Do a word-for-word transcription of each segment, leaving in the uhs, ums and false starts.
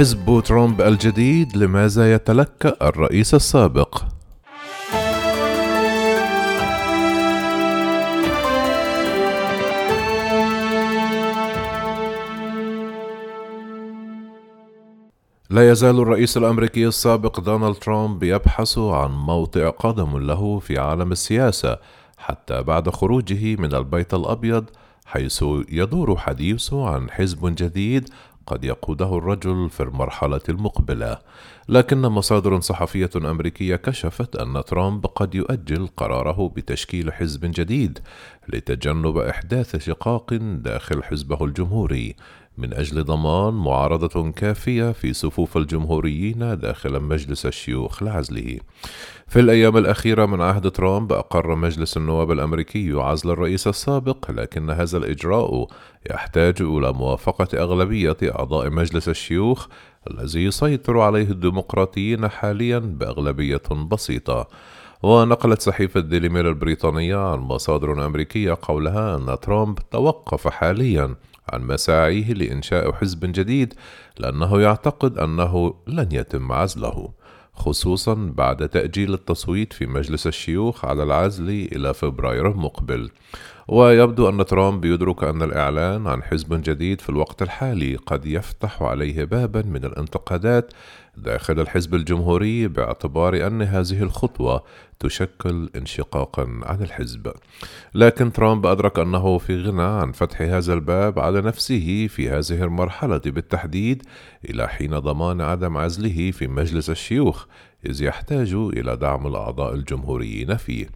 حزب ترامب الجديد لماذا يتلكأ الرئيس السابق؟ لا يزال الرئيس الأمريكي السابق دونالد ترامب يبحث عن موطئ قدم له في عالم السياسة حتى بعد خروجه من البيت الأبيض، حيث يدور حديث عن حزب جديد قد يقوده الرجل في المرحلة المقبلة. لكن مصادر صحفية أمريكية كشفت أن ترامب قد يؤجل قراره بتشكيل حزب جديد لتجنب إحداث شقاق داخل حزبه الجمهوري من أجل ضمان معارضة كافية في صفوف الجمهوريين داخل مجلس الشيوخ لعزله. في الأيام الأخيرة من عهد ترامب أقر مجلس النواب الأمريكي عزل الرئيس السابق، لكن هذا الإجراء يحتاج إلى موافقة أغلبية أعضاء مجلس الشيوخ الذي يسيطر عليه الديمقراطيين حاليا بأغلبية بسيطة. ونقلت صحيفة ديلي ميل البريطانية عن مصادر أمريكية قولها أن ترامب توقف حاليا عن مساعيه لإنشاء حزب جديد لأنه يعتقد أنه لن يتم عزله، خصوصا بعد تأجيل التصويت في مجلس الشيوخ على العزل إلى فبراير المقبل. ويبدو أن ترامب يدرك أن الإعلان عن حزب جديد في الوقت الحالي قد يفتح عليه بابا من الانتقادات داخل الحزب الجمهوري باعتبار أن هذه الخطوة تشكل انشقاقا عن الحزب، لكن ترامب أدرك أنه في غنى عن فتح هذا الباب على نفسه في هذه المرحلة بالتحديد إلى حين ضمان عدم عزله في مجلس الشيوخ، إذ يحتاج إلى دعم الأعضاء الجمهوريين فيه.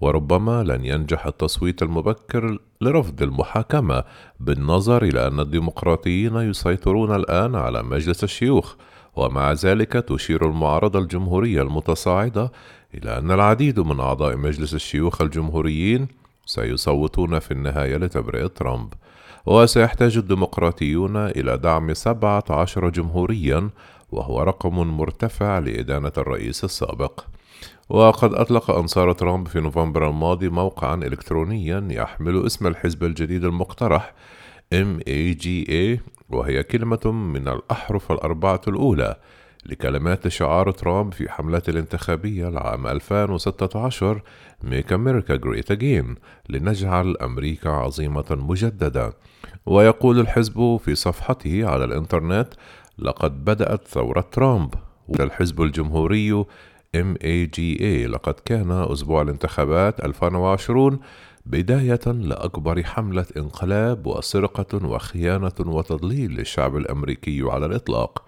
وربما لن ينجح التصويت المبكر لرفض المحاكمة بالنظر إلى أن الديمقراطيين يسيطرون الآن على مجلس الشيوخ، ومع ذلك تشير المعارضة الجمهورية المتصاعدة إلى أن العديد من أعضاء مجلس الشيوخ الجمهوريين سيصوتون في النهاية لتبرئة ترامب، وسيحتاج الديمقراطيون إلى دعم سبعة عشر جمهوريا، وهو رقم مرتفع لإدانة الرئيس السابق. وقد أطلق أنصار ترامب في نوفمبر الماضي موقعا إلكترونيا يحمل اسم الحزب الجديد المقترح ماجا، وهي كلمة من الأحرف الأربعة الأولى لكلمات شعار ترامب في حملته الانتخابية لعام ألفين وستة عشر Make America Great Again، لنجعل أمريكا عظيمة مجددا. ويقول الحزب في صفحته على الإنترنت: لقد بدأت ثورة ترامب، والحزب الجمهوري ماجا لقد كان أسبوع الانتخابات ألفين وعشرين بداية لأكبر حملة انقلاب وسرقة وخيانة وتضليل للشعب الأمريكي على الإطلاق.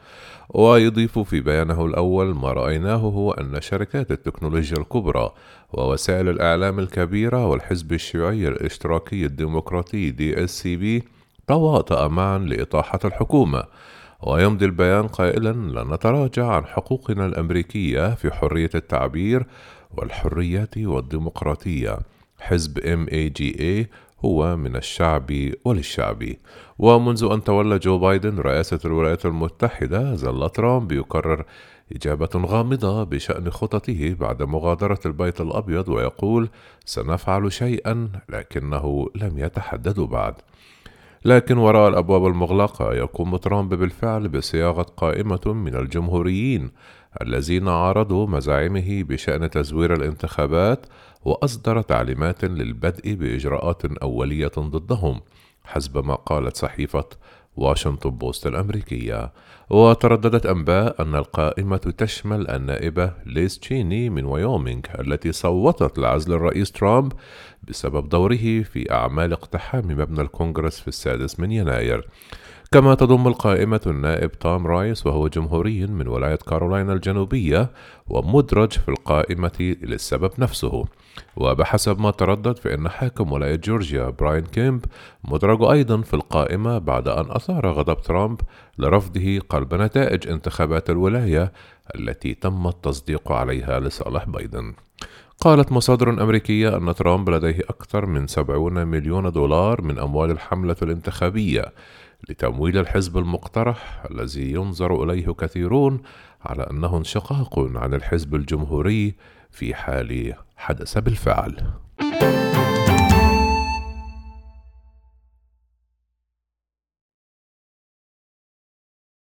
ويضيف في بيانه الأول: ما رأيناه هو أن شركات التكنولوجيا الكبرى ووسائل الإعلام الكبيرة والحزب الشيوعي الاشتراكي الديمقراطي دي اس سي بي تواطأ معا لإطاحة الحكومة. ويمضي البيان قائلا: لن نتراجع عن حقوقنا الأمريكية في حرية التعبير والحريات والديمقراطية. حزب ماجا هو من الشعب وللشعب. ومنذ أن تولى جو بايدن رئاسة الولايات المتحدة، ظل ترامب يكرر إجابة غامضة بشأن خططه بعد مغادرة البيت الأبيض، ويقول: سنفعل شيئا، لكنه لم يتحدد بعد. لكن وراء الأبواب المغلقة يقوم ترامب بالفعل بصياغة قائمة من الجمهوريين الذين عارضوا مزاعمه بشأن تزوير الانتخابات، وأصدر تعليمات للبدء بإجراءات أولية ضدهم حسب ما قالت صحيفة واشنطن بوست الأمريكية. وترددت أنباء أن القائمة تشمل النائبة ليز تشيني من ويومينغ التي صوتت لعزل الرئيس ترامب بسبب دوره في أعمال اقتحام مبنى الكونغرس في السادس من يناير. كما تضم القائمة النائب توم رايس، وهو جمهوري من ولاية كارولاينا الجنوبية ومدرج في القائمة للسبب نفسه. وبحسب ما تردد فإن حاكم ولاية جورجيا براين كيمب مدرج أيضا في القائمة بعد أن أثار غضب ترامب لرفضه قلب نتائج انتخابات الولاية التي تم التصديق عليها لصالح بايدن. قالت مصادر أمريكية أن ترامب لديه أكثر من سبعين مليون دولار من أموال الحملة الانتخابية لتمويل الحزب المقترح الذي ينظر إليه كثيرون على أنه انشقاق عن الحزب الجمهوري في حال حدث بالفعل.